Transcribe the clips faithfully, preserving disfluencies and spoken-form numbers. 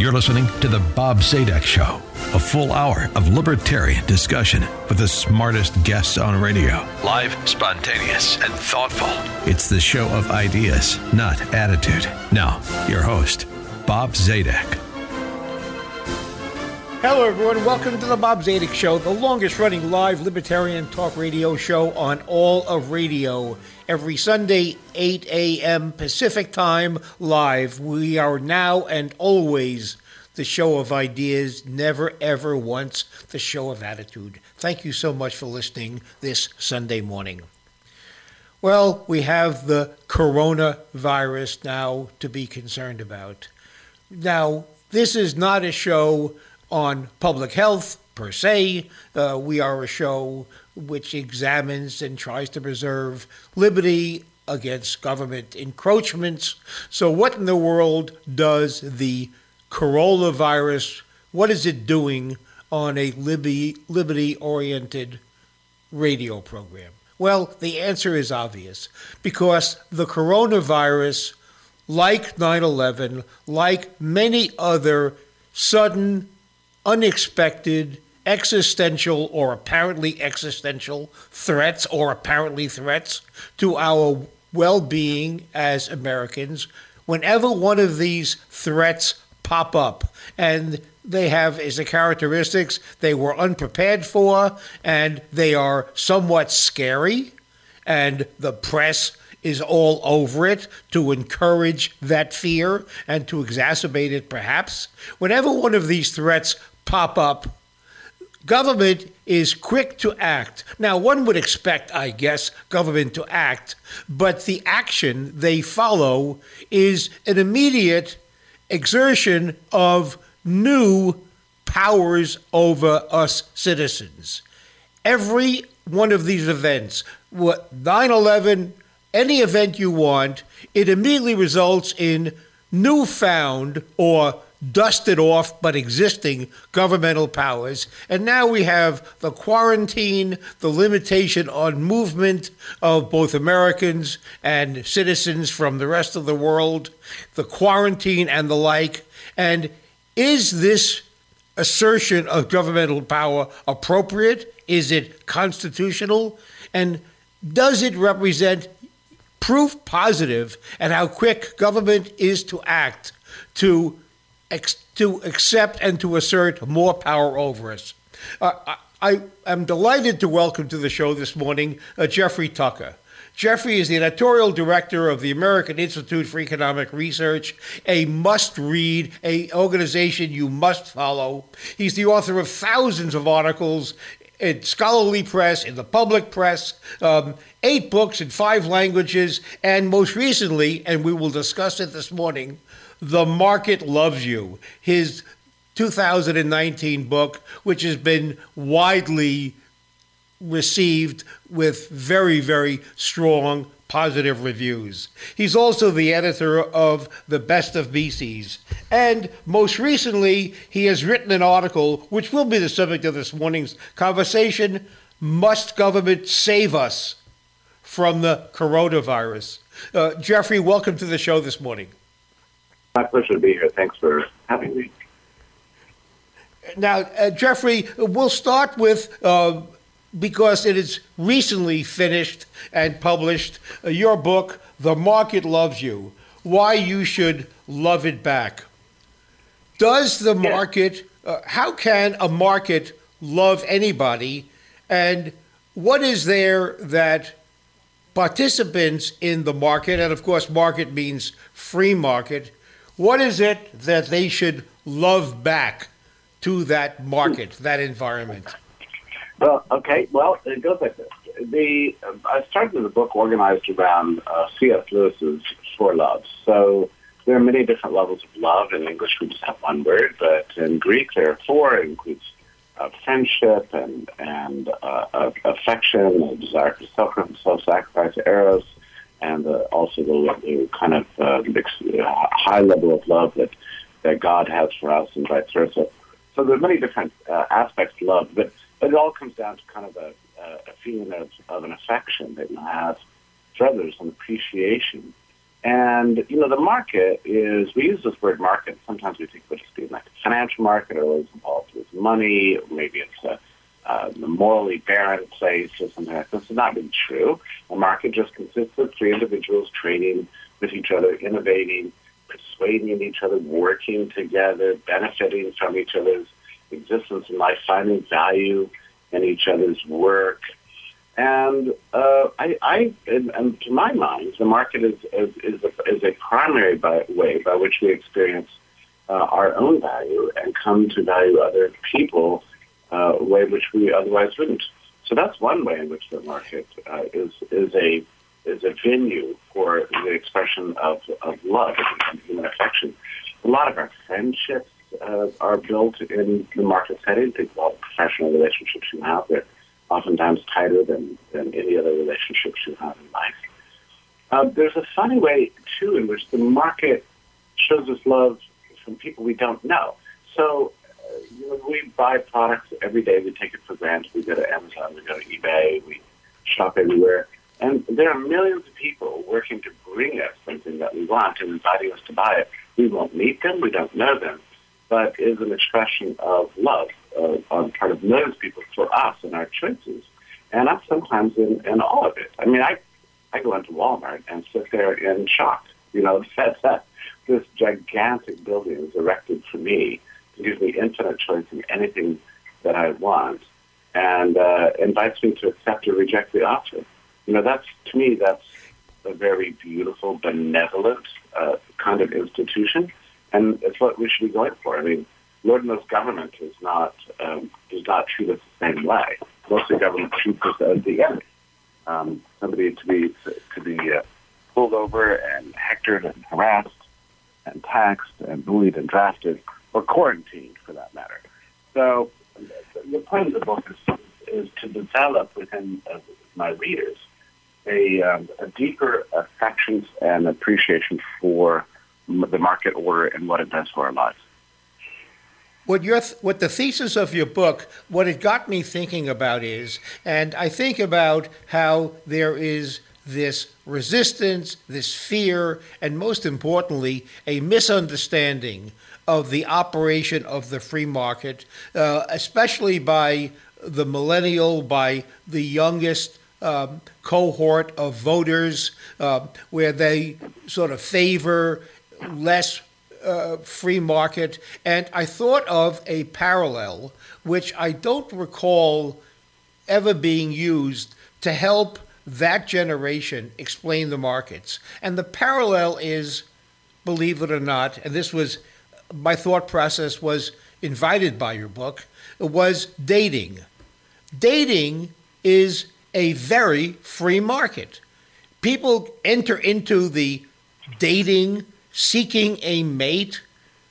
You're listening to The Bob Zadek Show, a full hour of libertarian discussion with the smartest guests on radio. Live, spontaneous, and thoughtful. It's the show of ideas, not attitude. Now, your host, Bob Zadek. Hello, everyone. Welcome to The Bob Zadek Show, the longest-running live libertarian talk radio show on all of radio. Every Sunday, eight a.m. Pacific time, live. We are now and always the show of ideas, never, ever once the show of attitude. Thank you so much for listening this Sunday morning. Well, we have the coronavirus now to be concerned about. Now, this is not a show on public health, per se. Uh, we are a show which examines and tries to preserve liberty against government encroachments. So what in the world does the coronavirus, what is it doing on a liberty-oriented radio program? Well, the answer is obvious, because the coronavirus, like nine eleven, like many other sudden, unexpected, existential or apparently existential threats or apparently threats to our well-being as Americans, whenever one of these threats pop up, and they have is the characteristics they were unprepared for, and they are somewhat scary, and the press is all over it to encourage that fear and to exacerbate it perhaps. Whenever one of these threats pop up, government is quick to act. Now, one would expect, I guess, government to act, but the action they follow is an immediate exertion of new powers over us citizens. Every one of these events, nine eleven, any event you want, it immediately results in newfound or dusted off but existing governmental powers. And now we have the quarantine, the limitation on movement of both Americans and citizens from the rest of the world, the quarantine and the like. And is this assertion of governmental power appropriate? Is it constitutional? And does it represent proof positive at how quick government is to act to to accept and to assert more power over us? Uh, I, I am delighted to welcome to the show this morning uh, Jeffrey Tucker. Jeffrey is the editorial director of the American Institute for Economic Research, a must-read, an organization you must follow. He's the author of thousands of articles in scholarly press, in the public press, um, eight books in five languages, and most recently, and we will discuss it this morning, The Market Loves You, his two thousand nineteen book, which has been widely received with very, very strong positive reviews. He's also the editor of The Best of Mises. And most recently, he has written an article, which will be the subject of this morning's conversation, Must Government Save Us from the Coronavirus? Uh, Jeffrey, welcome to the show this morning. My pleasure to be here. Thanks for having me. Now, uh, Jeffrey, we'll start with, uh, because it is recently finished and published, uh, your book, The Market Loves You, Why You Should Love It Back. Does the yeah. market, uh, how can a market love anybody? And what is there that participants in the market, and of course market means free market, what is it that they should love back to that market, that environment? Well, okay. Well, it goes like this. The um, I started the book organized around uh, C S Lewis's four loves. So there are many different levels of love. In English, we just have one word, but in Greek, there are four. It includes uh, friendship and and uh, affection, a desire for self-sacrifice, eros, and uh, also the, the kind of uh, high level of love that, that God has for us and vice versa. So there's many different uh, aspects of love, but it all comes down to kind of a, a feeling of, of an affection that you have for others, an appreciation And, you know, the market is, we use this word market, sometimes we think of it as being like a financial market or it's involved with money, or maybe it's a, a morally barren place or something like that. This is not really true. A market just consists of three individuals trading with each other, innovating, persuading each other, working together, benefiting from each other's existence in life, finding value in each other's work. And uh, I, I and, and to my mind, the market is is is a, is a primary by, way by which we experience uh, our own value and come to value other people uh, a way which we otherwise wouldn't. So that's one way in which the market uh, is is a is a venue for the expression of, of love and human affection. A lot of our friendships uh, are built in the market setting. Think of all the professional relationships you have there. Oftentimes tighter than, than any other relationships you have in life. Uh, there's a funny way, too, in which the market shows us love from people we don't know. So uh, you know, we buy products every day. We take it for granted. We go to Amazon. We go to eBay. We shop everywhere. And there are millions of people working to bring us something that we want and inviting us to buy it. We won't meet them. We don't know them. But is an expression of love uh, on part of those people for us and our choices. And I'm sometimes in, in all of it. I mean, I, I go into Walmart and sit there in shock. You know, that, that this gigantic building was erected for me to give me infinite choice in anything that I want and uh, invites me to accept or reject the offer. You know, that's, to me, that's a very beautiful, benevolent uh, kind of institution. And it's what we should be going for. I mean, Lord knows government is not um, does not treat us the same way. Most of government treats us as the enemy, um, somebody to be to be uh, pulled over and hectored and harassed and taxed and bullied and drafted or quarantined, for that matter. So the point of the book is, is to develop within uh, my readers a, um, a deeper affection and appreciation for the market order and what it does for our lives. What your th- what the thesis of your book, what it got me thinking about is, and I think about how there is this resistance, this fear, and most importantly, a misunderstanding of the operation of the free market, uh, especially by the millennial, by the youngest um, cohort of voters, uh, where they sort of favor less uh, free market. And I thought of a parallel, which I don't recall ever being used to help that generation explain the markets. And the parallel is, believe it or not, and this was my thought process was invited by your book, was dating. Dating is a very free market. People enter into the dating seeking a mate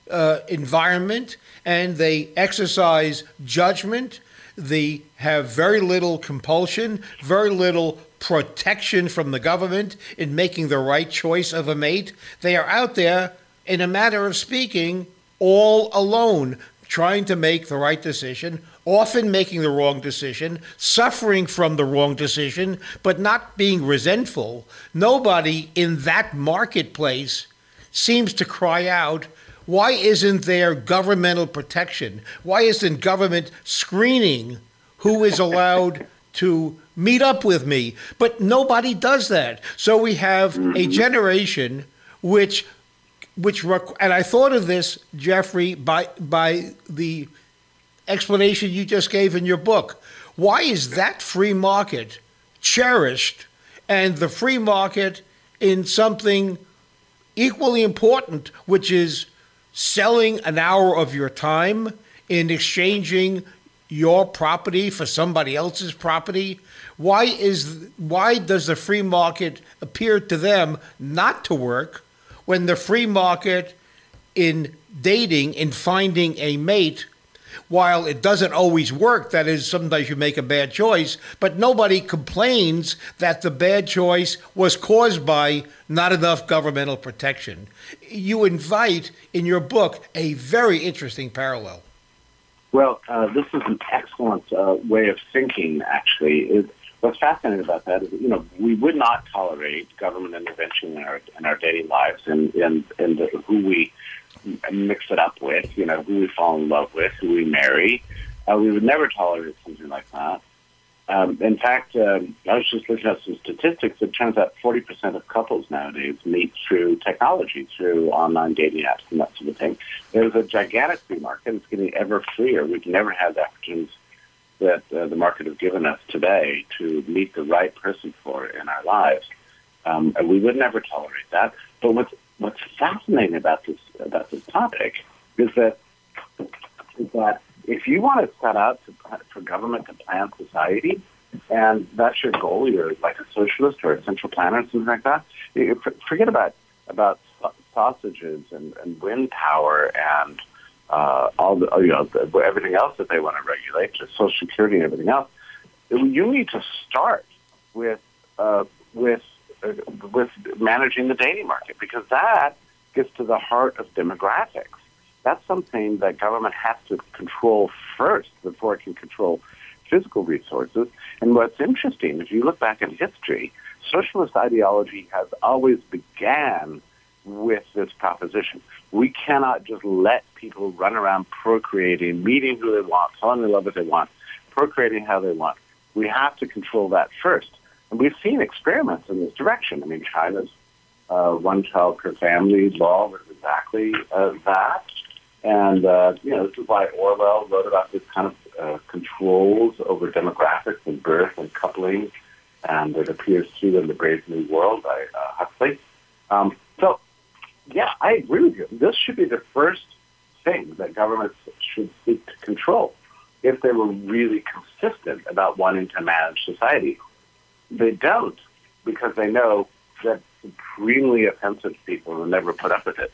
uh, environment, and they exercise judgment. They have very little compulsion, very little protection from the government in making the right choice of a mate. They are out there, in a matter of speaking, all alone, trying to make the right decision, often making the wrong decision, suffering from the wrong decision, but not being resentful. Nobody in that marketplace seems to cry out, why isn't there governmental protection? Why isn't government screening who is allowed to meet up with me? But nobody does that. So we have a generation which, which, and I thought of this, Jeffrey, by, by the explanation you just gave in your book. Why is that free market cherished and the free market in something equally important, which is selling an hour of your time in exchanging your property for somebody else's property? Why is why does the free market appear to them not to work when the free market in dating, in finding a mate, while it doesn't always work, that is, sometimes you make a bad choice, but nobody complains that the bad choice was caused by not enough governmental protection. You invite in your book a very interesting parallel. Well, uh, this is an excellent uh, way of thinking, actually. It, what's fascinating about that is that, you know, we would not tolerate government intervention in our in our daily lives and and, and the, who we mix it up with, you know, who we fall in love with, who we marry. Uh, we would never tolerate something like that. Um, in fact, um, I was just looking at some statistics. It turns out forty percent of couples nowadays meet through technology, through online dating apps and that sort of thing. There's a gigantic free market. It's getting ever freer. We've never had the opportunities that uh, the market has given us today to meet the right person for in our lives. Um, and we would never tolerate that. But what's, what's fascinating about this about this topic is that is that if you want to set out to, for government to plan society, and that's your goal, you're like a socialist or a central planner or something like that, you forget about about sausages and, and wind power and uh, all the you know the, everything else that they want to regulate, just Social Security and everything else. You need to start with uh, with uh, with managing the dating market, because that gets to the heart of demographics. That's something that government has to control first before it can control physical resources. And what's interesting, if you look back in history, socialist ideology has always began with this proposition. We cannot just let people run around procreating, meeting who they want, falling in love with what they want, procreating how they want. We have to control that first. And we've seen experiments in this direction. I mean, China's uh, one-child-per-family law was exactly uh, that. And, uh, you know, this is why Orwell wrote about this kind of uh, controls over demographics and birth and coupling, and it appears too in The Brave New World by uh, Huxley. Um, so, yeah, I agree with you. This should be the first thing that governments should seek to control if they were really consistent about wanting to manage society. They don't, because they know that's supremely offensive to people and will never put up with it.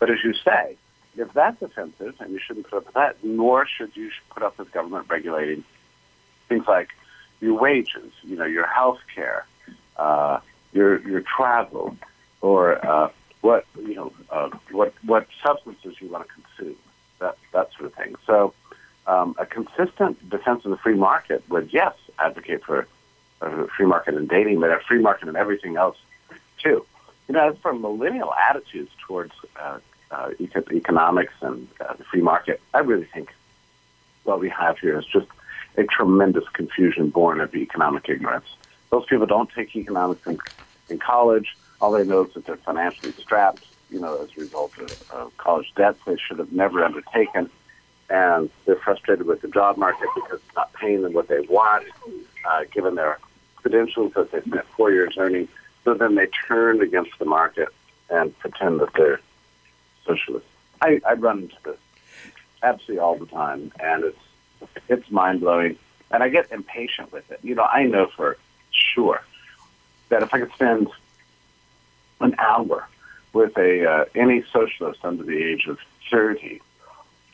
But as you say, if that's offensive, and you shouldn't put up with that, nor should you put up with government regulating things like your wages, you know, your health care, uh, your your travel, or uh, what you know, uh, what what substances you want to consume, that that sort of thing. So, um, a consistent defense of the free market would, yes, advocate for a free market in dating, but a free market in everything else too. You know, as for millennial attitudes towards uh, Uh, economics and uh, the free market, I really think what we have here is just a tremendous confusion born of economic ignorance. Those people don't take economics in, in college. All they know is that they're financially strapped, you know, as a result of, of college debts they should have never undertaken, and they're frustrated with the job market because it's not paying them what they want, uh, given their credentials that they spent four years earning. So then they turn against the market and pretend that they're socialist. I, I run into this absolutely all the time, and it's it's mind-blowing, and I get impatient with it. You know, I know for sure that if I could spend an hour with a uh, any socialist under the age of thirty,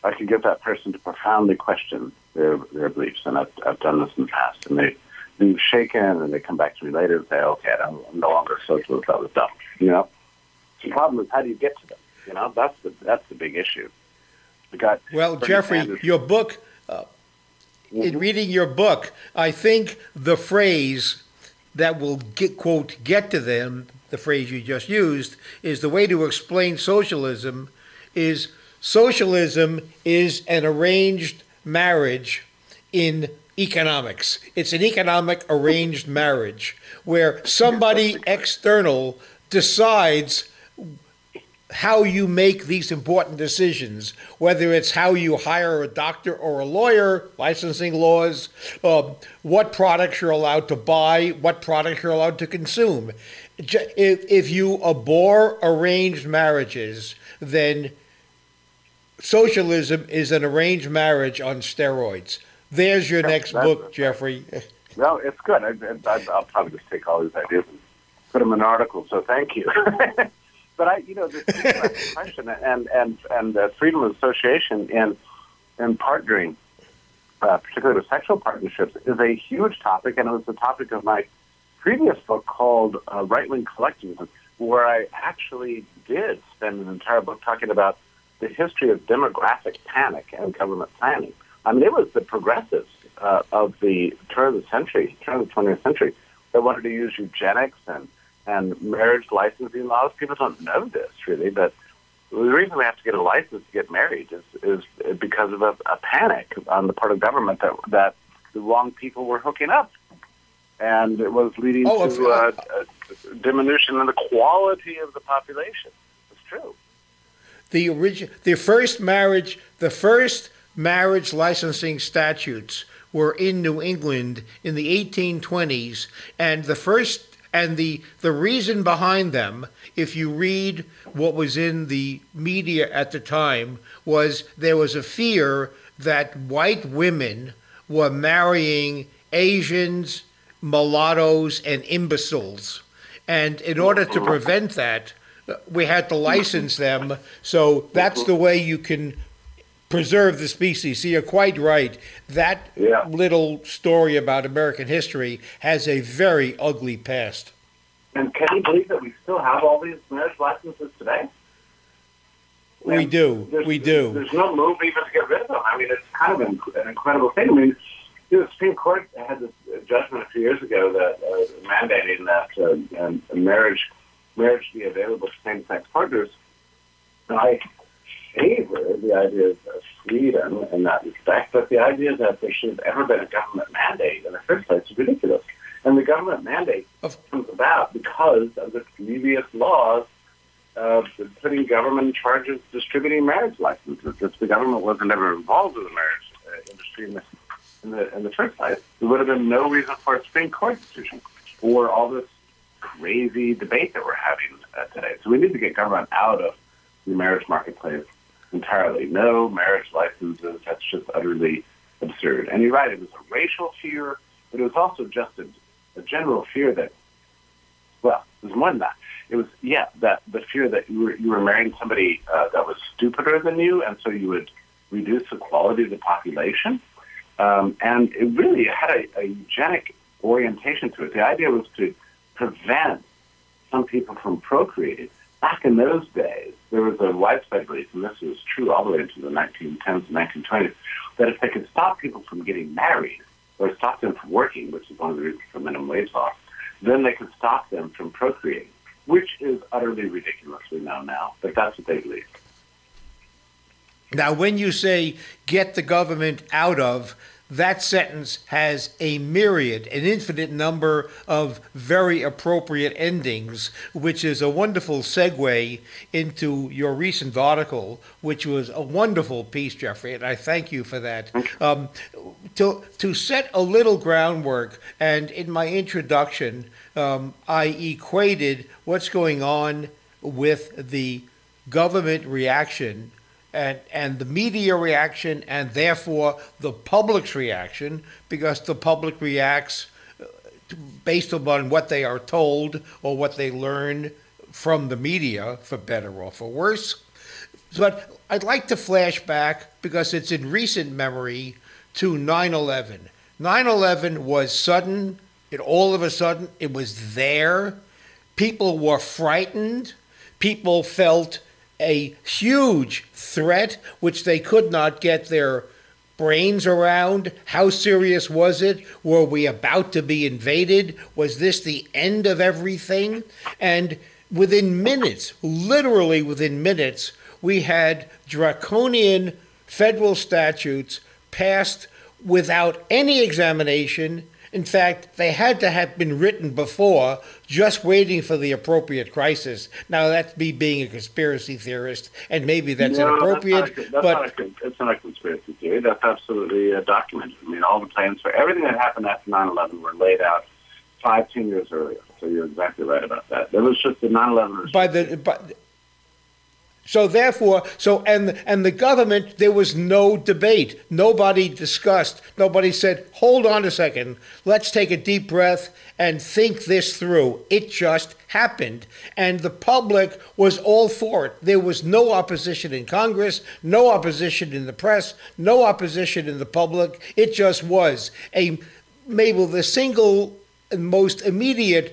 I could get that person to profoundly question their their beliefs, and I've, I've done this in the past, and they leave shaken, and they come back to me later and say, okay, I'm no longer a socialist, that was dumb, you know? The problem is, how do you get to them? You know, that's the that's the big issue. We got well, Jeffrey, Sanders. your book, uh, mm-hmm. in reading your book, I think the phrase that will, get, quote, get to them, the phrase you just used, is the way to explain socialism is socialism is an arranged marriage in economics. It's an economic arranged marriage where somebody external decides how you make these important decisions, whether it's how you hire a doctor or a lawyer, licensing laws, uh, what products you're allowed to buy, what products you're allowed to consume. If, if you abhor arranged marriages, then socialism is an arranged marriage on steroids. There's your that's, next that's, book, Jeffrey. No, it's good. I, I, I'll probably just take all these ideas and put them in an article, so thank you. But I, you know, this question and and and uh, freedom of association and and partnering, uh, particularly with sexual partnerships, is a huge topic, and it was the topic of my previous book called uh, Right Wing Collectivism, where I actually did spend an entire book talking about the history of demographic panic and government planning. I mean, it was the progressives uh, of the turn of the century, turn of the twentieth century, that wanted to use eugenics and, and marriage licensing laws. People don't know this, really, but the reason we have to get a license to get married is, is because of a, a panic on the part of government that that the wrong people were hooking up. And it was leading oh, to uh, a diminution in the quality of the population. It's true. The origin, the first marriage, the first marriage licensing statutes were in New England in the eighteen twenties, and the first and the the reason behind them, if you read what was in the media at the time, was there was a fear that white women were marrying Asians, mulattoes, and imbeciles, and in order to prevent that, we had to license them. So that's the way you can preserve the species. So you're quite right. That yeah. little story about American history has a very ugly past. And can you believe that we still have all these marriage licenses today? We and do. We do. There's no move even to get rid of them. I mean, it's kind of an incredible thing. I mean, the Supreme Court had this judgment a few years ago that uh, mandating that uh, uh, marriage marriage be available to same-sex partners. And I favor the idea of freedom in that respect, but the idea that there should have ever been a government mandate in the first place is ridiculous. And the government mandate comes about because of the previous laws of putting government in charge of distributing marriage licenses. If the government wasn't ever involved in the marriage industry in the In the, in the first place, there would have been no reason for a Supreme Court decision or all this crazy debate that we're having uh, today. So we need to get government out of the marriage marketplace entirely. No marriage licenses, that's just utterly absurd. And you're right, it was a racial fear, but it was also just a, a general fear that, well, it was more than that. It was, yeah, that the fear that you were, you were marrying somebody uh, that was stupider than you, and so you would reduce the quality of the population. Um, and it really had a, a eugenic orientation to it. The idea was to prevent some people from procreating. Back in those days, there was a widespread belief, and this was true all the way into the nineteen tens and nineteen twenties, that if they could stop people from getting married or stop them from working, which is one of the reasons for minimum wage law, then they could stop them from procreating, which is utterly ridiculous, we know now, but that's what they believed. Now, when you say get the government out of, that sentence has a myriad, an infinite number of very appropriate endings, which is a wonderful segue into your recent article, which was a wonderful piece, Jeffrey, and I thank you for that. Um, to, to set a little groundwork, and in my introduction, um, I equated what's going on with the government reaction And, and the media reaction, and therefore the public's reaction, because the public reacts based upon what they are told or what they learn from the media, for better or for worse. But I'd like to flash back, because it's in recent memory, to nine eleven. nine eleven was sudden. It all of a sudden, it was there. People were frightened. People felt a huge threat, which they could not get their brains around. How serious was it? Were we about to be invaded? Was this the end of everything? And within minutes, literally within minutes, we had draconian federal statutes passed without any examination. In fact, they had to have been written before, just waiting for the appropriate crisis. Now, that's me being a conspiracy theorist, and maybe that's no, inappropriate. That's not a, that's but not a, it's not a conspiracy theory. That's absolutely uh, documented. I mean, all the plans for everything that happened after nine eleven were laid out five, ten years earlier. So you're exactly right about that. There was just the nine eleven. By the by, so therefore, so and and the government, there was no debate. Nobody discussed. Nobody said, hold on a second. Let's take a deep breath and think this through. It just happened. And the public was all for it. There was no opposition in Congress, no opposition in the press, no opposition in the public. It just was a maybe the single most immediate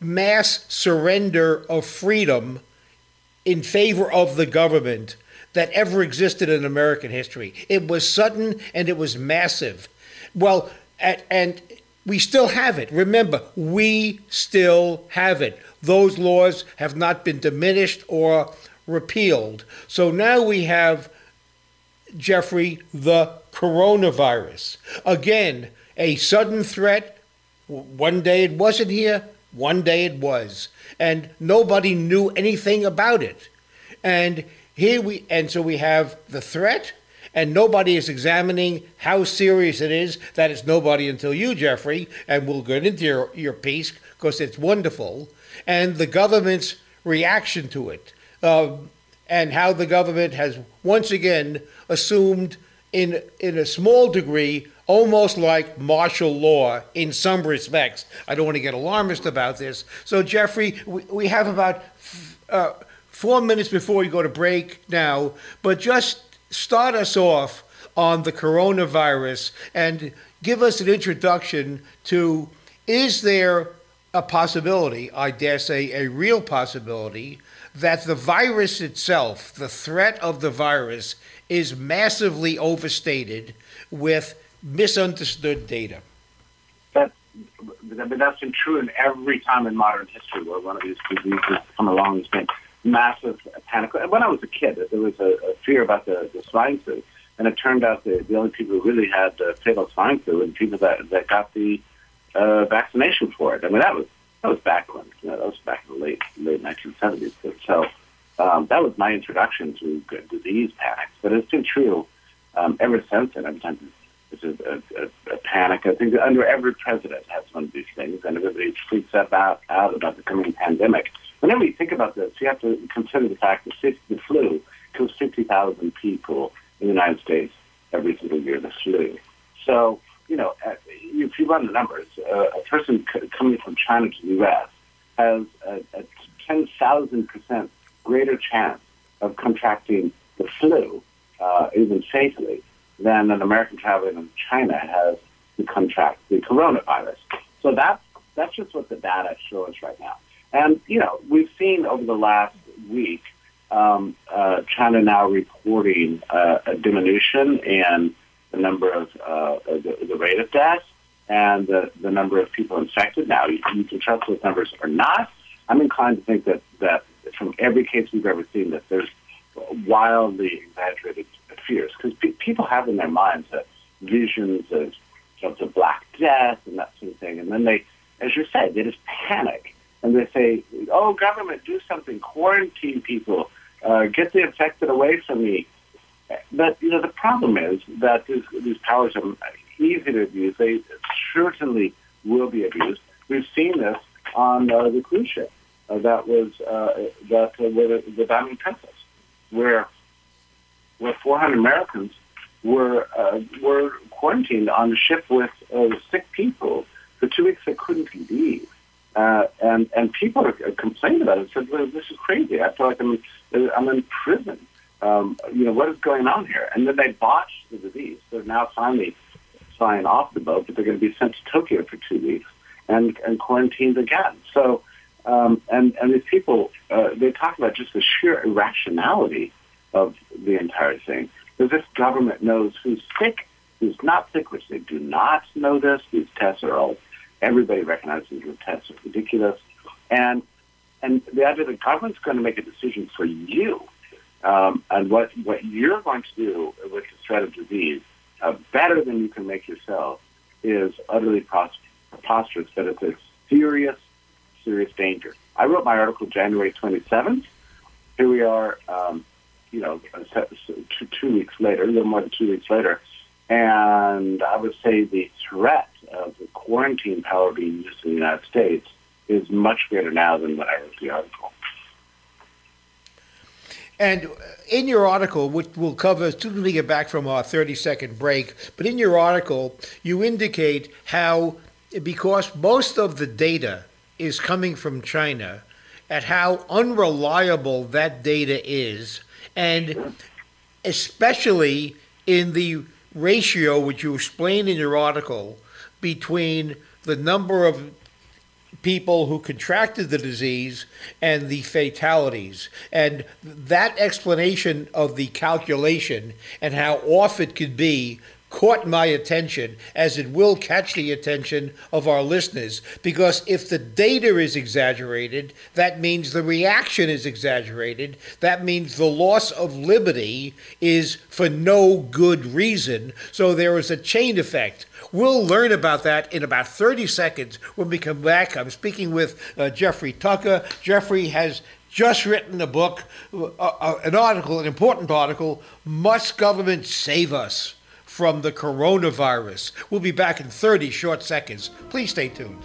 mass surrender of freedom in favor of the government that ever existed in American history. It was sudden and it was massive. Well, at, and we still have it. Remember, we still have it. Those laws have not been diminished or repealed. So now we have, Jeffrey, the coronavirus. Again, a sudden threat. One day it wasn't here, one day it was. And nobody knew anything about it. And here we, and so we have the threat, and nobody is examining how serious it is. That is nobody until you, Jeffrey, and we'll get into your, your piece because it's wonderful, and the government's reaction to it, uh, and how the government has once again assumed in in a small degree, almost like martial law in some respects. I don't want to get alarmist about this. So, Jeffrey, we, we have about uh, four minutes before we go to break now, but just start us off on the coronavirus and give us an introduction to, is there a possibility, I dare say a real possibility, that the virus itself, the threat of the virus, is massively overstated with misunderstood data? That, but that's been true in every time in modern history where one of these diseases come along. There's been massive panic. When I was a kid, there was a, a fear about the, the swine flu, and it turned out that the only people who really had uh, fatal swine flu were the people that, that got the uh, vaccination for it. I mean, that was that was back when you know, that was back in the late late nineteen seventies. So um, that was my introduction to good disease panics. But it's been true um, ever since, and I've done a, a, a panic. I think under every president has one of these things, and everybody freaks out about, out about the coming pandemic. Whenever you think about this, you have to consider the fact that fifty, the flu kills fifty thousand people in the United States every single year, the flu. So, you know, if you run the numbers, uh, a person c- coming from China to the U S has a, a ten thousand percent greater chance of contracting the flu, uh, even safely, than an American traveler in China has to contract the coronavirus. So that's, that's just what the data shows right now. And, you know, we've seen over the last week um, uh, China now reporting uh, a diminution in the number of uh, the, the rate of deaths and the, the number of people infected. Now, you, you can trust those numbers or not. I'm inclined to think that, that from every case we've ever seen that there's wildly exaggerated fears, because pe- people have in their minds uh, visions of, of the Black Death and that sort of thing, and then they, as you said, they just panic and they say, "Oh, government, do something! Quarantine people, uh, get the infected away from me." But you know, the problem is that these, these powers are easy to abuse. They certainly will be abused. We've seen this on uh, the cruise ship uh, that was uh, that uh, where the, the Diamond Princess, where. where four hundred Americans were uh, were quarantined on a ship with uh, sick people for two weeks that couldn't leave. Uh, and, and people complained about it and said, well, this is crazy. I feel like I'm, I'm in prison. Um, you know, what is going on here? And then they botched the disease. They're now finally flying off the boat, but they're going to be sent to Tokyo for two weeks and, and quarantined again. So, um, and, and these people, uh, they talk about just the sheer irrationality of the entire thing. So this government knows who's sick, who's not sick, which they do not know this. These tests are all, everybody recognizes the tests are ridiculous. And and the idea that government's going to make a decision for you um, and what, what you're going to do with the threat of disease uh, better than you can make yourself is utterly preposterous, but it's a serious, serious danger. I wrote my article January twenty-seventh. Here we are, um, you know, two weeks later, a little more than two weeks later, and I would say the threat of the quarantine power being used in the United States is much greater now than when I wrote the article. And in your article, which we'll cover as soon as we get back from our thirty-second break, but in your article, you indicate how, because most of the data is coming from China, at how unreliable that data is, and especially in the ratio, which you explain in your article, between the number of people who contracted the disease and the fatalities. And that explanation of the calculation and how off it could be caught my attention, as it will catch the attention of our listeners, because if the data is exaggerated, that means the reaction is exaggerated. That means the loss of liberty is for no good reason. So there is a chain effect. We'll learn about that in about thirty seconds when we come back. I'm speaking with uh, Jeffrey Tucker. Jeffrey has just written a book, uh, uh, an article, an important article, Must Government Save Us from the Coronavirus? We'll be back in thirty short seconds. Please stay tuned.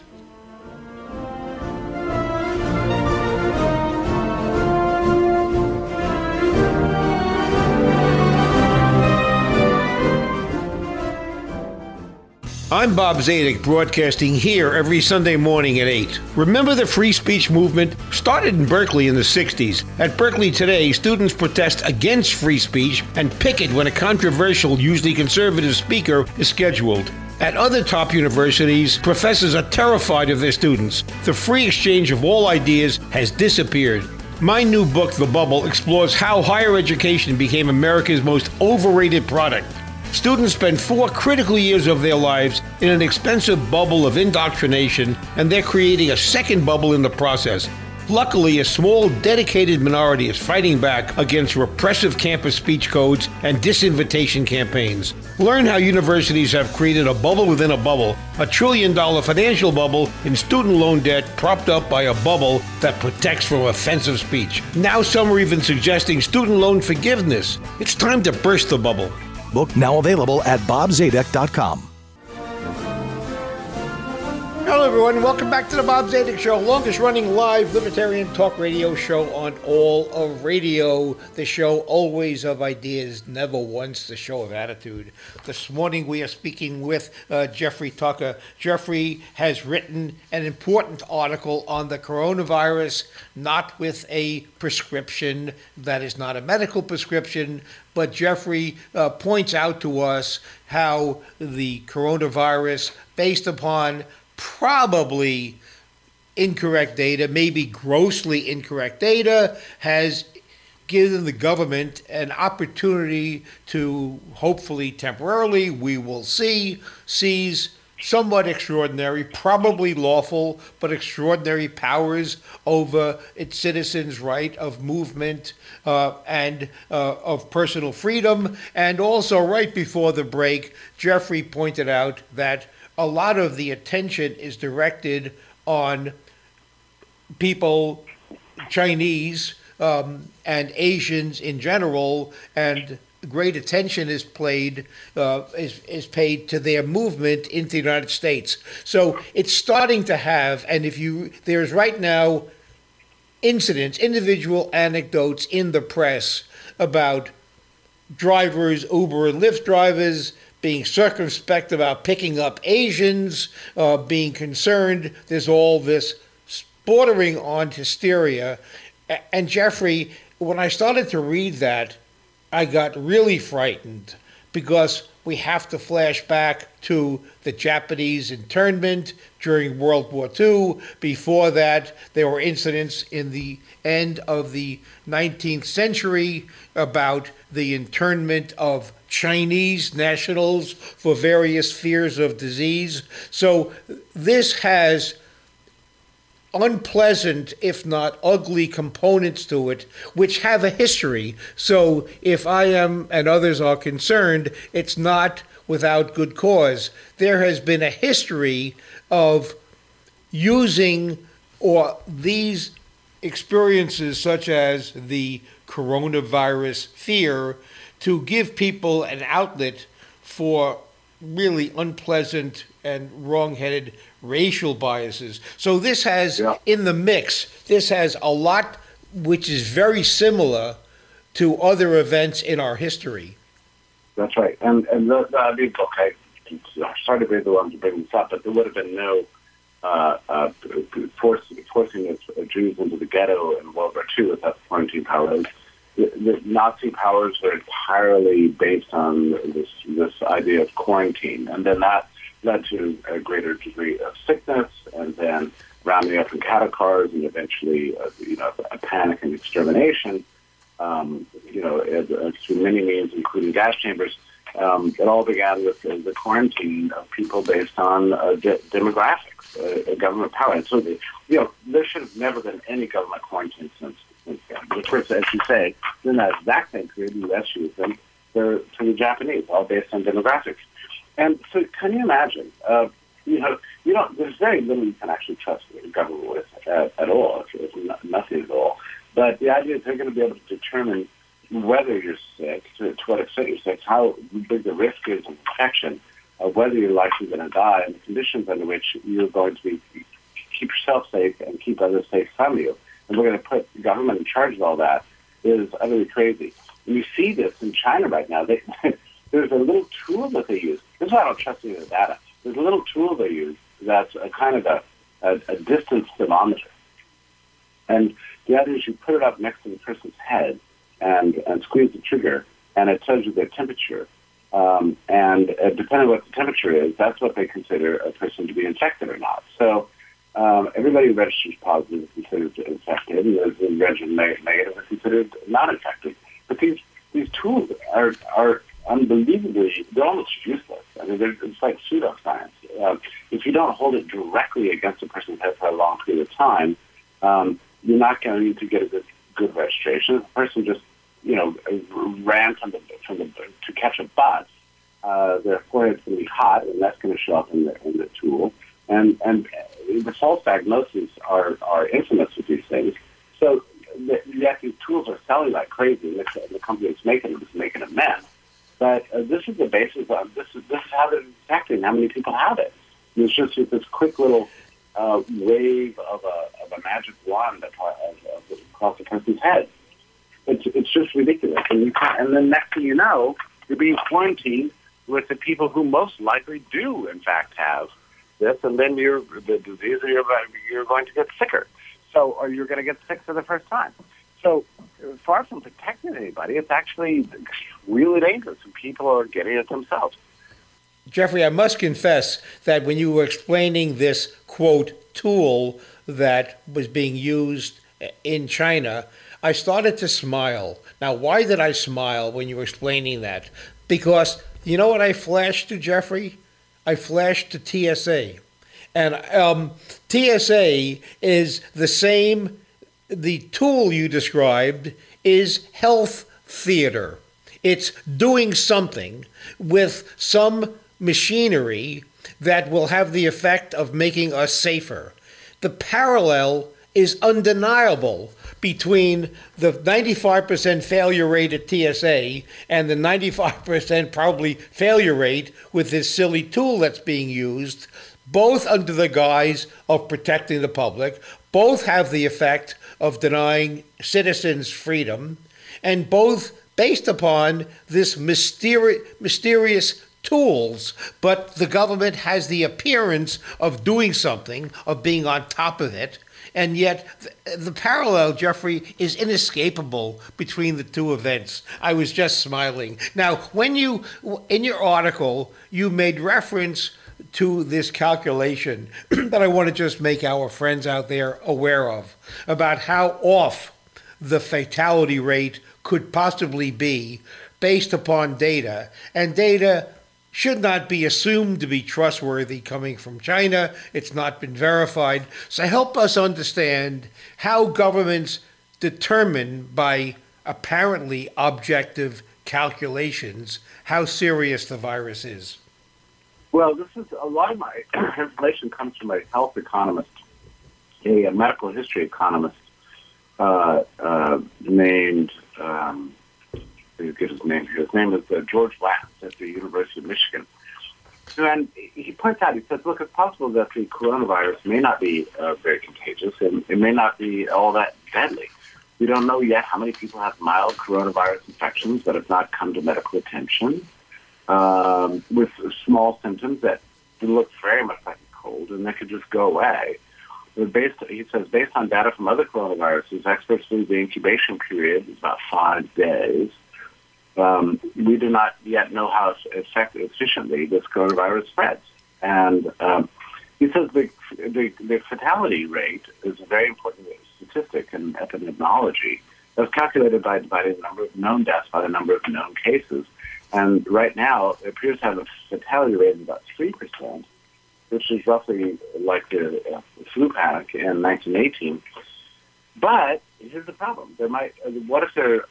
I'm Bob Zadek, broadcasting here every Sunday morning at eight. Remember the free speech movement? Started in Berkeley in the sixties. At Berkeley today, students protest against free speech and picket when a controversial, usually conservative speaker is scheduled. At other top universities, professors are terrified of their students. The free exchange of all ideas has disappeared. My new book, The Bubble, explores how higher education became America's most overrated product. Students spend four critical years of their lives in an expensive bubble of indoctrination, and they're creating a second bubble in the process. Luckily, a small, dedicated minority is fighting back against repressive campus speech codes and disinvitation campaigns. Learn how universities have created a bubble within a bubble, a trillion-dollar financial bubble in student loan debt propped up by a bubble that protects from offensive speech. Now some are even suggesting student loan forgiveness. It's time to burst the bubble. Book now available at bob zadek dot com. Hello, everyone. Welcome back to the Bob Zadek Show, longest-running live libertarian talk radio show on all of radio. The show always of ideas, never once the show of attitude. This morning we are speaking with uh, Jeffrey Tucker. Jeffrey has written an important article on the coronavirus, not with a prescription. That is not a medical prescription. But Jeffrey uh, points out to us how the coronavirus, based upon probably incorrect data, maybe grossly incorrect data, has given the government an opportunity to, hopefully temporarily, we will see, seize somewhat extraordinary, probably lawful, but extraordinary powers over its citizens' right of movement uh, and uh, of personal freedom. And also, right before the break, Jeffrey pointed out that a lot of the attention is directed on people, Chinese um, and Asians in general, and great attention is played uh, is is paid to their movement into the United States. So it's starting to have, and if you there's right now incidents, individual anecdotes in the press about drivers, Uber and Lyft drivers, being circumspect about picking up Asians, uh, being concerned. There's all this bordering on hysteria. And Jeffrey, when I started to read that, I got really frightened, because we have to flash back to the Japanese internment during World War Two. Before that, there were incidents in the end of the nineteenth century about the internment of Chinese nationals for various fears of disease. So this has unpleasant, if not ugly, components to it, which have a history. So if I am and others are concerned, it's not without good cause. There has been a history of using or these experiences, such as the coronavirus fear, to give people an outlet for really unpleasant and wrong-headed racial biases. So this has, yeah. in the mix, this has a lot which is very similar to other events in our history. That's right. And, and the, the, I mean, look, I, I'm sorry to be the one to bring this up, but there would have been no uh, uh, force, forcing of Jews into the ghetto in World War Two without the quarantine powers. The, the Nazi powers were entirely based on this, this idea of quarantine, and then that led to a greater degree of sickness, and then rounding up in cattle cars, and eventually, uh, you know, a panic and extermination, um, you know, through many means, including gas chambers. Um, it all began with uh, the quarantine of people based on uh, de- demographics, uh, government power. And so, the, you know, there should have never been any government quarantine since, since then. But of course, as you say, in that exact same period, the U S used them to the Japanese, all based on demographics. And so, can you imagine? Uh, you know, you know, there's very little you can actually trust the government with at, at all. It's, it's nothing at all. But the idea is they're going to be able to determine whether you're sick, to, to what extent you're sick, how big the risk is of infection, uh, whether you're likely going to die, and the conditions under which you're going to be, keep yourself safe and keep others safe from you. And we're going to put the government in charge of all that is utterly crazy. And you see this in China right now. They, there's a little tool that they use. This is why I don't trust any of the data. There's a little tool they use that's a kind of a, a, a distance thermometer. And the idea is you put it up next to the person's head, And, and squeeze the trigger, and it tells you their temperature. Um, and uh, depending on what the temperature is, that's what they consider a person to be infected or not. So um, everybody who registers positive is considered infected, and those who register negative are considered not infected. But these these tools are are unbelievably, they're almost useless. I mean, they're, it's like pseudoscience. Uh, if you don't hold it directly against a person's head for a long period of time, um, you're not going to need to get a good, good registration. The person just you know, ran from the, from the to catch a bus, uh, their forehead's going to be hot, and that's going to show up in the, in the tool. And and the false diagnoses are, are infamous with these things. So the, yet these tools are selling like crazy, and the, the company that's making them is making a mess. But uh, this is the basis of this is this is how they're detecting how many people have it. And it's just this quick little uh, wave of a of a magic wand that across the person's head. It's, it's just ridiculous. And, you can't, and then next thing you know, you're being quarantined with the people who most likely do, in fact, have this, and then you're, the disease, you're, you're going to get sicker. So, or you're going to get sick for the first time. So far from protecting anybody, it's actually really dangerous, and people are getting it themselves. Jeffrey, I must confess that when you were explaining this, quote, tool that was being used in China, I started to smile. Now, why did I smile when you were explaining that? Because you know what I flashed to, Jeffrey? I flashed to T S A. And um, T S A is the same, the tool you described is health theater. It's doing something with some machinery that will have the effect of making us safer. The parallel is undeniable between the ninety-five percent failure rate at T S A and the ninety-five percent probably failure rate with this silly tool that's being used, both under the guise of protecting the public, both have the effect of denying citizens freedom, and both based upon this mysteri- mysterious tools, but the government has the appearance of doing something, of being on top of it. And yet, the parallel, Jeffrey, is inescapable between the two events. I was just smiling. Now, when you, in your article, you made reference to this calculation that I want to just make our friends out there aware of, about how off the fatality rate could possibly be based upon data, and data should not be assumed to be trustworthy coming from China. It's not been verified. So help us understand how governments determine by apparently objective calculations how serious the virus is. Well, this is a lot of my information comes from a health economist, a medical history economist uh, uh, named. Um, Get his name here. His name is uh, George Lantz at the University of Michigan. And he points out, he says, look, it's possible that the coronavirus may not be uh, very contagious and it may not be all that deadly. We don't know yet how many people have mild coronavirus infections that have not come to medical attention um, with small symptoms that look very much like a cold and that could just go away. Based, he says, based on data from other coronaviruses, experts believe the incubation period is about five days. Um, we do not yet know how effectively, efficiently this coronavirus spreads. And um, he says the, the, the fatality rate is a very important statistic in epidemiology. It was calculated by dividing the number of known deaths by the number of known cases. And right now, it appears to have a fatality rate of about three percent, which is roughly like the uh, flu panic in nineteen eighteen. But here's the problem. There might, what if there are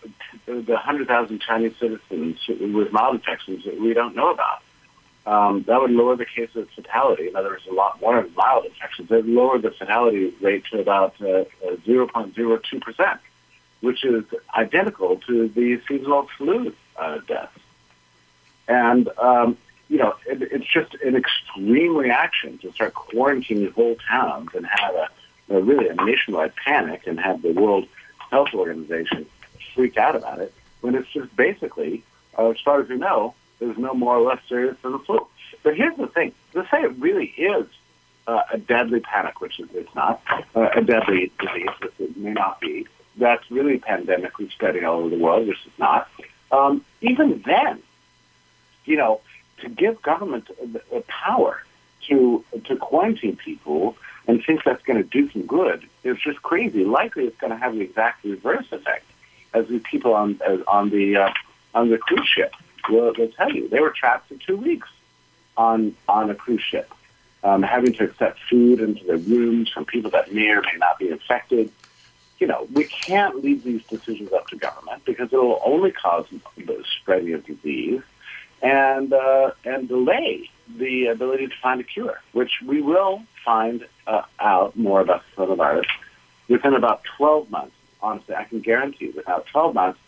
the one hundred thousand Chinese citizens with mild infections that we don't know about? Um, that would lower the case of fatality. In other words, a lot more mild infections. That would lower the fatality rate to about uh, zero point zero two percent, which is identical to the seasonal flu uh, deaths. And, um, you know, it, it's just an extreme reaction to start quarantining whole towns and have a, a really a nationwide panic and have the World Health Organization freak out about it, when it's just basically, uh, as far as we know, there's no more or less serious than the flu. But here's the thing. Let's say it really is uh, a deadly panic, which it's not, uh, a deadly disease, which it may not be. That's really a pandemic we're studying all over the world, which it's not. Um, even then, you know, to give government the, the power to to quarantine people and think that's going to do some good is just crazy. Likely it's going to have the exact reverse effect, as the people on, as on, the, uh, on the cruise ship. Well, they'll tell you, they were trapped for two weeks on on a cruise ship, um, having to accept food into their rooms from people that may or may not be infected. You know, we can't leave these decisions up to government because it will only cause the spreading of disease and uh, and delay the ability to find a cure, which we will find uh, out more about the coronavirus within about twelve months. Honestly, I can guarantee you, without twelve months,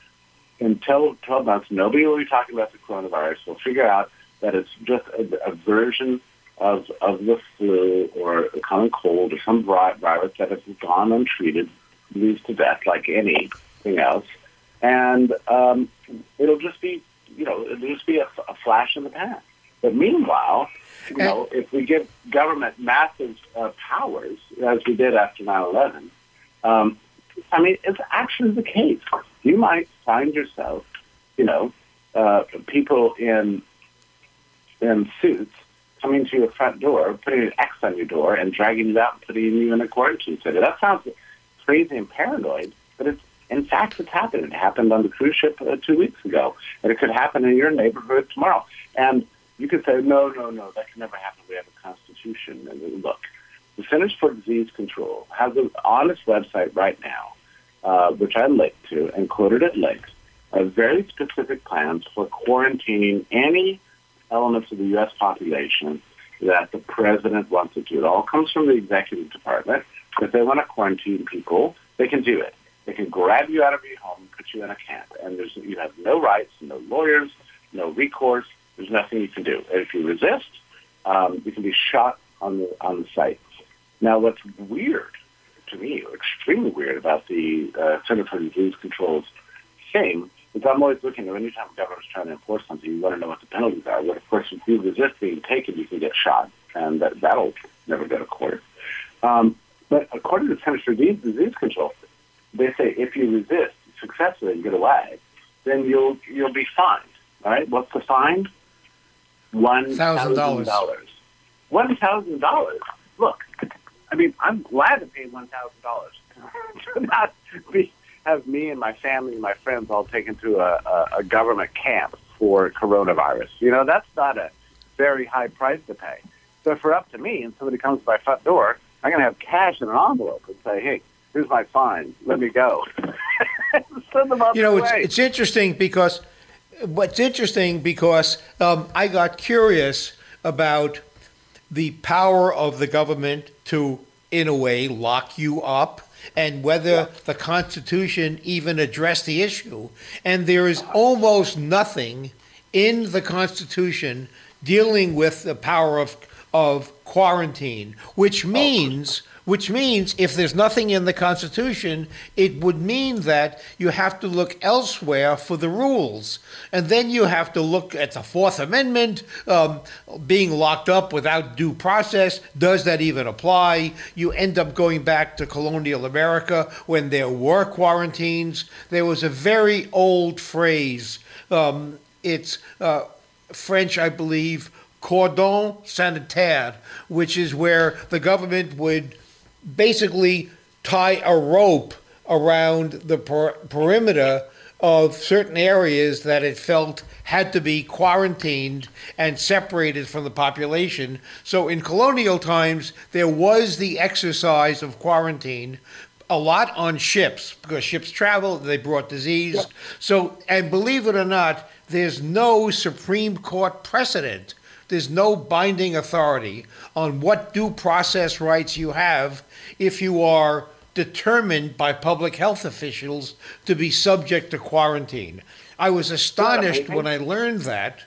until twelve months, nobody will be talking about the coronavirus. We'll figure out that it's just a, a version of of the flu or a common cold or some virus that has gone untreated, leads to death like anything else. And um, it'll just be, you know, it'll just be a, a flash in the pan. But meanwhile, you know, if we give government massive uh, powers, as we did after nine eleven, um, I mean, it's actually the case. You might find yourself, you know, uh, people in in suits coming to your front door, putting an X on your door, and dragging you out and putting you in a quarantine center. That sounds crazy and paranoid, but it's in fact it's happened. It happened on the cruise ship uh, two weeks ago, and it could happen in your neighborhood tomorrow. And you could say, no, no, no, that can never happen. We have a constitution. And look, the Centers for Disease Control has an honest website right now, Uh, which I linked to and quoted at length, uh, very specific plans for quarantining any elements of the U S population that the president wants to do. It all comes from the executive department. If they want to quarantine people, they can do it. They can grab you out of your home and put you in a camp, and there's, you have no rights, no lawyers, no recourse. There's nothing you can do. And if you resist, um, you can be shot on the on the site. Now, what's weird to me, extremely weird about the uh, Center for Disease Control's thing, is I'm always looking at anytime a government's trying to enforce something, you want to know what the penalties are. Well, of course, if you resist being taken, you can get shot, and that, that'll never go to court. Um, but according to the Center for Disease Control, they say if you resist successfully and get away, then you'll you'll be fined. All right? What's the fine? One thousand dollars. One thousand dollars. Look, I mean, I'm glad to pay one thousand dollars to not be, have me and my family and my friends all taken to a, a, a government camp for coronavirus. You know, that's not a very high price to pay. So if it's up to me and somebody comes to my front door, I'm going to have cash in an envelope and say, hey, here's my fine. Let me go. Send them up you know, it's, it's interesting because what's interesting because um, I got curious about the power of the government to, in a way, lock you up, and whether yeah. the Constitution even addressed the issue. And there is almost nothing in the Constitution dealing with the power of of quarantine, which means, which means if there's nothing in the Constitution, it would mean that you have to look elsewhere for the rules. And then you have to look at the Fourth Amendment, um, being locked up without due process. Does that even apply? You end up going back to colonial America when there were quarantines. There was a very old phrase. Um, it's uh, French, I believe, cordon sanitaire, which is where the government would basically tie a rope around the per- perimeter of certain areas that it felt had to be quarantined and separated from the population. So in colonial times, there was the exercise of quarantine, a lot on ships, because ships traveled, they brought disease. Yeah. So, and believe it or not, there's no Supreme Court precedent. There's no binding authority on what due process rights you have if you are determined by public health officials to be subject to quarantine. I was astonished when I learned that.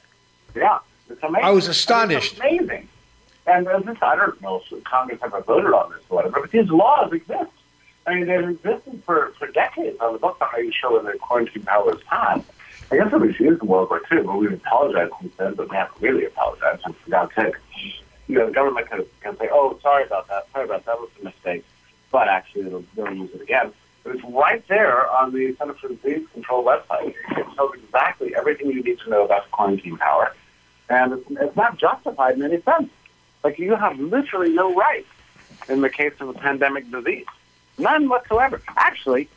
Yeah, it's amazing. I was astonished. I mean, it's amazing. And this, I don't know if Congress ever voted on this or whatever, but these laws exist. I mean, they've existed for, for decades. I was up on a show when the quarantine powers passed. I guess it was used in World War Two, but we've apologized since then, but we haven't really apologized, for God's sake. You know, the government can, can say, oh, sorry about that, sorry about that, that was a mistake. But actually, they'll, they'll use it again. But it's right there on the Center for Disease Control website. It tells exactly everything you need to know about quarantine power. And it's, it's not justified in any sense. Like, you have literally no rights in the case of a pandemic disease. None whatsoever. Actually,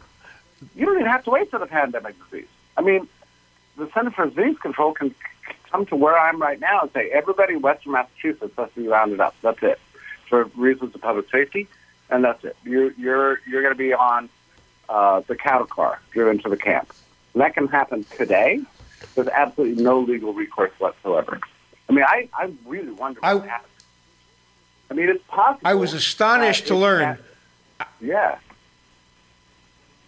you don't even have to wait for the pandemic disease. I mean, the Center for Disease Control can come to where I am right now and say, everybody in western Massachusetts has to be rounded up. That's it. For reasons of public safety, and that's it. You're you're you're going to be on uh, the cattle car driven to the camp. And that can happen today. There's absolutely no legal recourse whatsoever. I mean, I, I really wonder what I, happens. I mean, it's possible. I was astonished to learn. That, yeah.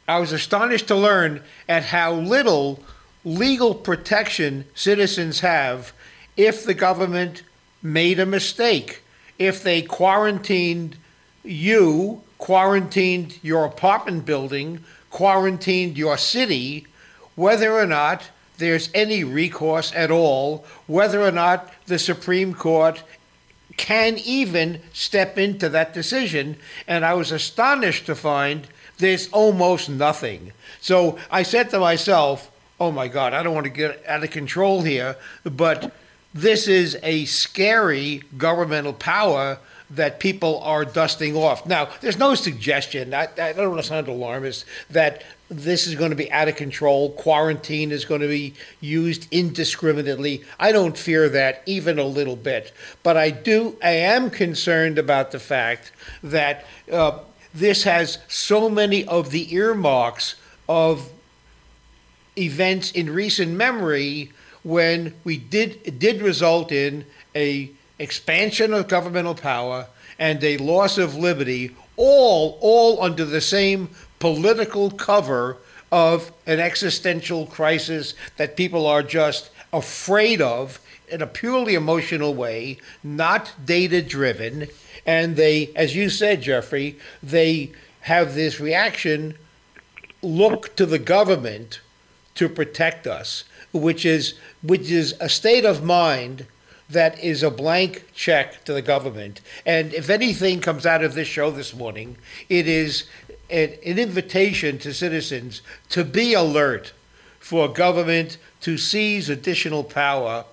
I was astonished to learn at how little legal protection citizens have if the government made a mistake, if they quarantined you, quarantined your apartment building, quarantined your city, whether or not there's any recourse at all, whether or not the Supreme Court can even step into that decision. And I was astonished to find there's almost nothing. So I said to myself, oh my God, I don't want to get out of control here, but this is a scary governmental power that people are dusting off. Now, there's no suggestion, I, I don't want to sound alarmist, that this is going to be out of control, quarantine is going to be used indiscriminately. I don't fear that even a little bit. But I do, I am concerned about the fact that uh, this has so many of the earmarks of events in recent memory when we did did result in a expansion of governmental power and a loss of liberty, all all under the same political cover of an existential crisis that people are just afraid of in a purely emotional way, not data-driven. And they, as you said, Jeffrey, they have this reaction, look to the government to protect us, which is which is a state of mind that is a blank check to the government. And if anything comes out of this show this morning, it is an, an invitation to citizens to be alert for government to seize additional power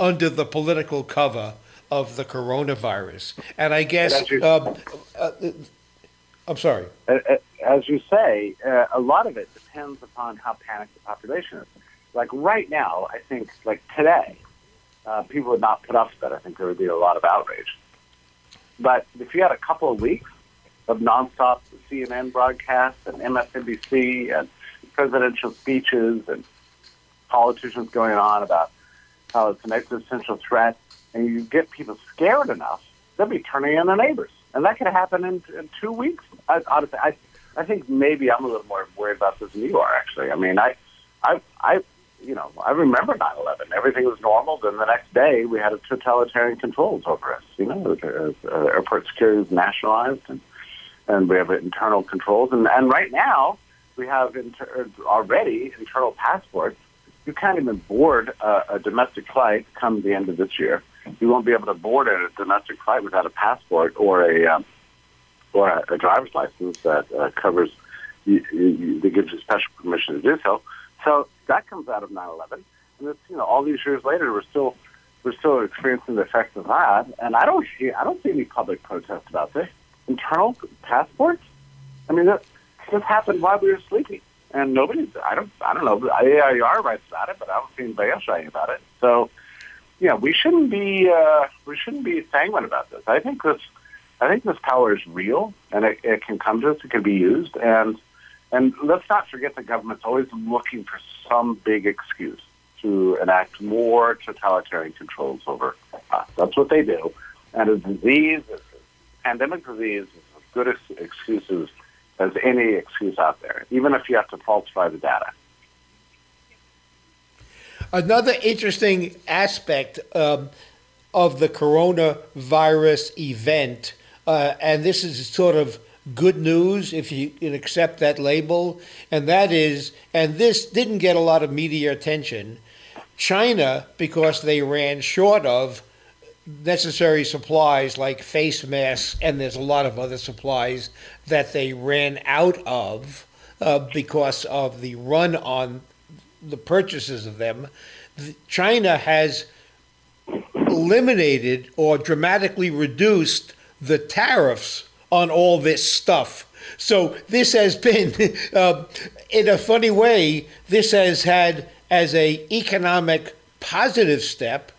under the political cover of the coronavirus. And I guess um, uh, I'm sorry. As you say, uh, a lot of it depends upon how panicked the population is. Like right now, I think, like today, uh, people would not put up with that. I think there would be a lot of outrage. But if you had a couple of weeks of nonstop C N N broadcasts and M S N B C and presidential speeches and politicians going on about how it's an existential threat, and you get people scared enough, they'll be turning on their neighbors. And that could happen in, in two weeks. I, honestly, I I think maybe I'm a little more worried about this than you are, actually. I mean, I, I, I, you know, I remember nine eleven. Everything was normal. Then the next day, we had a totalitarian controls over us. You know, uh, airport security was nationalized, and, and we have internal controls. And, and right now, we have inter- already internal passports. You can't even board a, a domestic flight come the end of this year. You won't be able to board a domestic flight without a passport or a um, or a, a driver's license that uh, covers, you, you, that gives you special permission to do so. So that comes out of nine eleven, and it's, you know, all these years later, we're still we're still experiencing the effects of that. And I don't see I don't see any public protest about this internal passports. I mean, that, this happened while we were sleeping. and nobody, I don't, I don't know, the A I R writes about it, but I don't see anybody else writing about it. So, yeah, we shouldn't be, uh, we shouldn't be sanguine about this. I think this, I think this power is real, and it, it can come to us, it can be used, and and let's not forget the government's always looking for some big excuse to enact more totalitarian controls over us. That's what they do. And a disease, a pandemic disease, is as good as excuses as any excuse out there, even if you have to falsify the data. Another interesting aspect um, of the coronavirus event, uh, and this is sort of good news, if you accept that label, and that is, and this didn't get a lot of media attention, China, because they ran short of necessary supplies like face masks, and there's a lot of other supplies that they ran out of uh, because of the run on the purchases of them. China has eliminated or dramatically reduced the tariffs on all this stuff. So this has been, uh, in a funny way, this has had as a economic positive step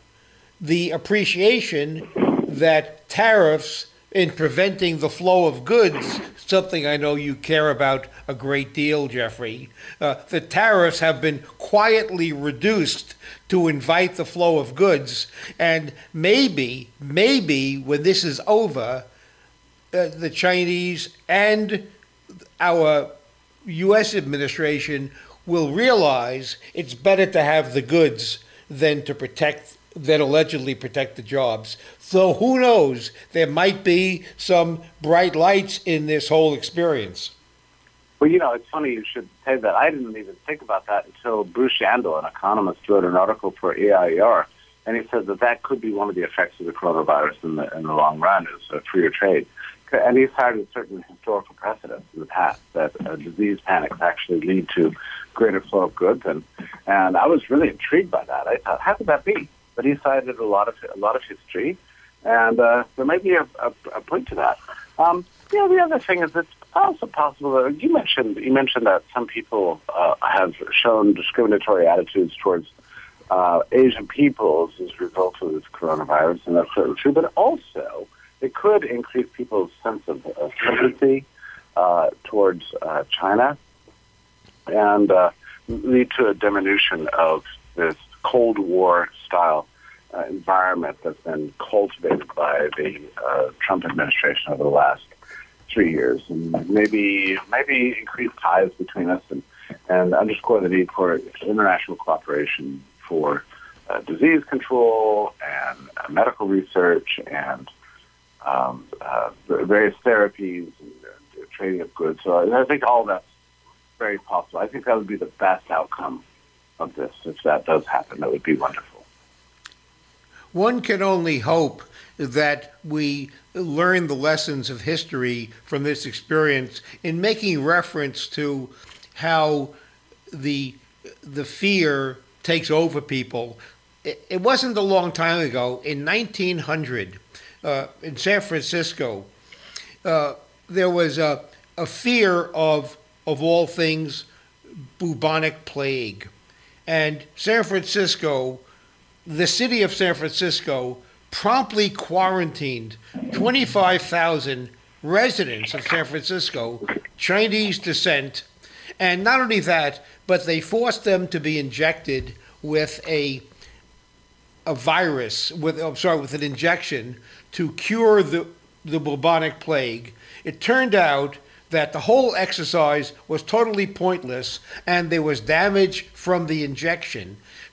the appreciation that tariffs in preventing the flow of goods, something I know you care about a great deal, Jeffrey, uh, the tariffs have been quietly reduced to invite the flow of goods. And maybe, maybe when this is over, Uh, the Chinese and our U S administration will realize it's better to have the goods than to protect, than allegedly protect the jobs. So who knows? There might be some bright lights in this whole experience. Well, you know, it's funny you should say that. I didn't even think about that until Bruce Yandel, an economist, wrote an article for A I R, and he said that that could be one of the effects of the coronavirus in the in the long run is uh, freer trade. And he's cited certain historical precedents in the past that uh, disease panics actually lead to greater flow of goods, and and I was really intrigued by that. I thought, how could that be? But he cited a lot of a lot of history, and uh, there might be a, a, a point to that. Um, you know, the other thing is it's also possible that you mentioned you mentioned that some people uh, have shown discriminatory attitudes towards uh, Asian peoples as a result of this coronavirus, and that's certainly true. But also, it could increase people's sense of uh, sympathy uh, towards uh, China and uh, lead to a diminution of this Cold War-style uh, environment that's been cultivated by the uh, Trump administration over the last three years, and maybe maybe increase ties between us and, and underscore the need for international cooperation for uh, disease control and uh, medical research and Um, uh, various therapies, and, uh, trading of goods. So I think all that's very possible. I think that would be the best outcome of this. If that does happen, that would be wonderful. One can only hope that we learn the lessons of history from this experience in making reference to how the the fear takes over people. It, it wasn't a long time ago. In nineteen hundred, Uh, in San Francisco, uh, there was a, a fear of, of all things, bubonic plague. And San Francisco, the city of San Francisco, promptly quarantined twenty-five thousand residents of San Francisco, Chinese descent. And not only that, but they forced them to be injected with a a virus, with I'm sorry, with an injection to cure the, the bubonic plague. It turned out that the whole exercise was totally pointless and there was damage from the injection.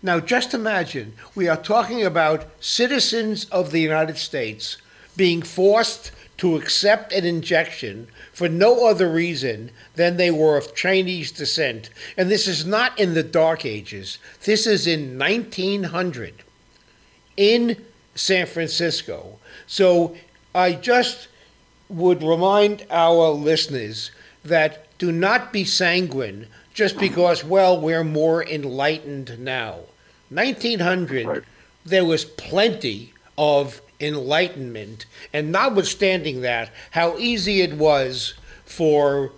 Now just imagine, we are talking about citizens of the United States being forced to accept an injection for no other reason than they were of Chinese descent. And this is not in the Dark Ages. This is in nineteen hundred in San Francisco. So I just would remind our listeners that do not be sanguine just because, well, we're more enlightened now. nineteen hundred, right, there was plenty of enlightenment. And notwithstanding that, how easy it was for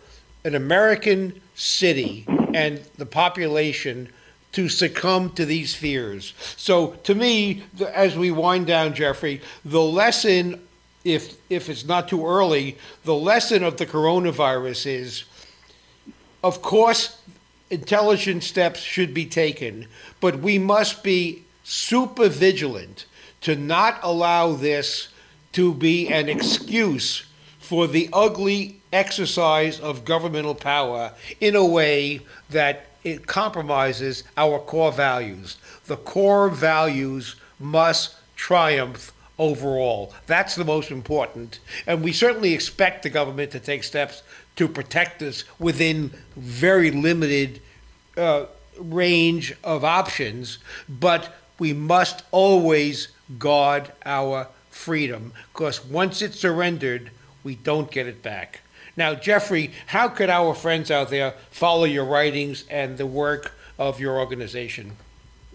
an American city and the population to succumb to these fears. So to me, as we wind down, Jeffrey, the lesson, if if it's not too early, the lesson of the coronavirus is, of course, intelligent steps should be taken, but we must be super vigilant to not allow this to be an excuse for the ugly exercise of governmental power in a way that it compromises our core values. The core values must triumph overall. That's the most important. And we certainly expect the government to take steps to protect us within very limited uh, range of options, but we must always guard our freedom, because once it's surrendered, we don't get it back. Now, Jeffrey, how could our friends out there follow your writings and the work of your organization?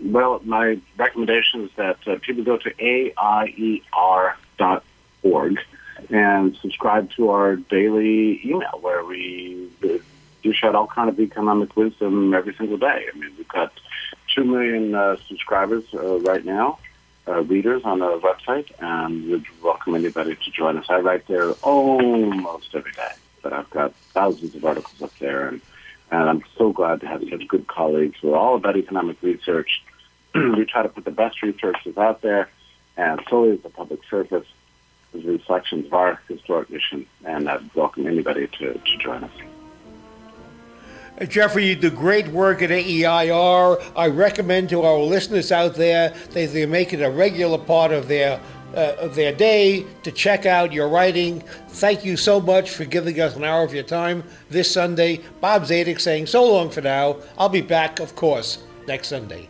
Well, my recommendation is that uh, people go to A I E R dot org and subscribe to our daily email where we dish out all kind of economic wisdom every single day. I mean, we've got two million uh, subscribers uh, right now. Uh, readers on our website, and we'd welcome anybody to join us. I write there almost every day, but I've got thousands of articles up there, and, and I'm so glad to have such good colleagues. We're all about economic research. We try to put the best researchers out there, and solely as a public service, as reflections of our historic mission, and I'd welcome anybody to, to join us. Jeffrey, you do great work at A E I R. I recommend to our listeners out there that they make it a regular part of their uh, of their day to check out your writing. Thank you so much for giving us an hour of your time this Sunday. Bob Zadek saying so long for now. I'll be back, of course, next Sunday.